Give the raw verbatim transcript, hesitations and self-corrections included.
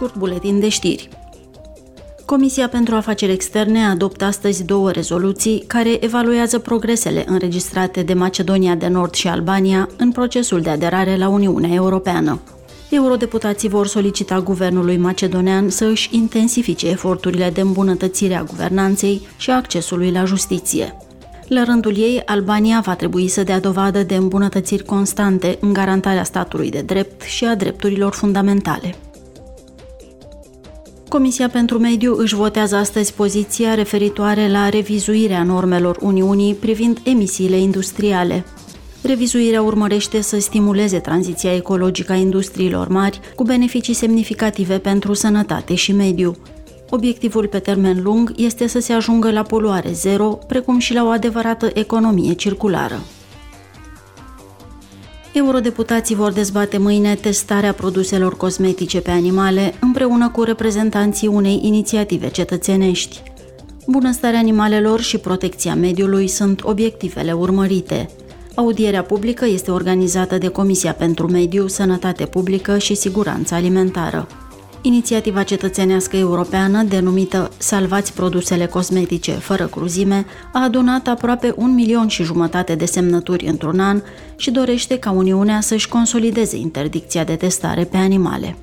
scurt buletin de știri. Comisia pentru Afaceri Externe a adoptat astăzi două rezoluții care evaluează progresele înregistrate de Macedonia de Nord și Albania în procesul de aderare la Uniunea Europeană. Eurodeputații vor solicita guvernului macedonean să își intensifice eforturile de îmbunătățire a guvernanței și a accesului la justiție. La rândul ei, Albania va trebui să dea dovadă de îmbunătățiri constante în garantarea statului de drept și a drepturilor fundamentale. Comisia pentru Mediu își votează astăzi poziția referitoare la revizuirea normelor Uniunii privind emisiile industriale. Revizuirea urmărește să stimuleze tranziția ecologică a industriilor mari, cu beneficii semnificative pentru sănătate și mediu. Obiectivul pe termen lung este să se ajungă la poluare zero, precum și la o adevărată economie circulară. Eurodeputații vor dezbate mâine testarea produselor cosmetice pe animale împreună cu reprezentanții unei inițiative cetățenești. Bunăstarea animalelor și protecția mediului sunt obiectivele urmărite. Audierea publică este organizată de Comisia pentru Mediu, Sănătate Publică și Siguranță Alimentară. Inițiativa cetățenească europeană, denumită Salvați produsele cosmetice fără cruzime, a adunat aproape un milion și jumătate de semnături într-un an și dorește ca Uniunea să-și consolideze interdicția de testare pe animale.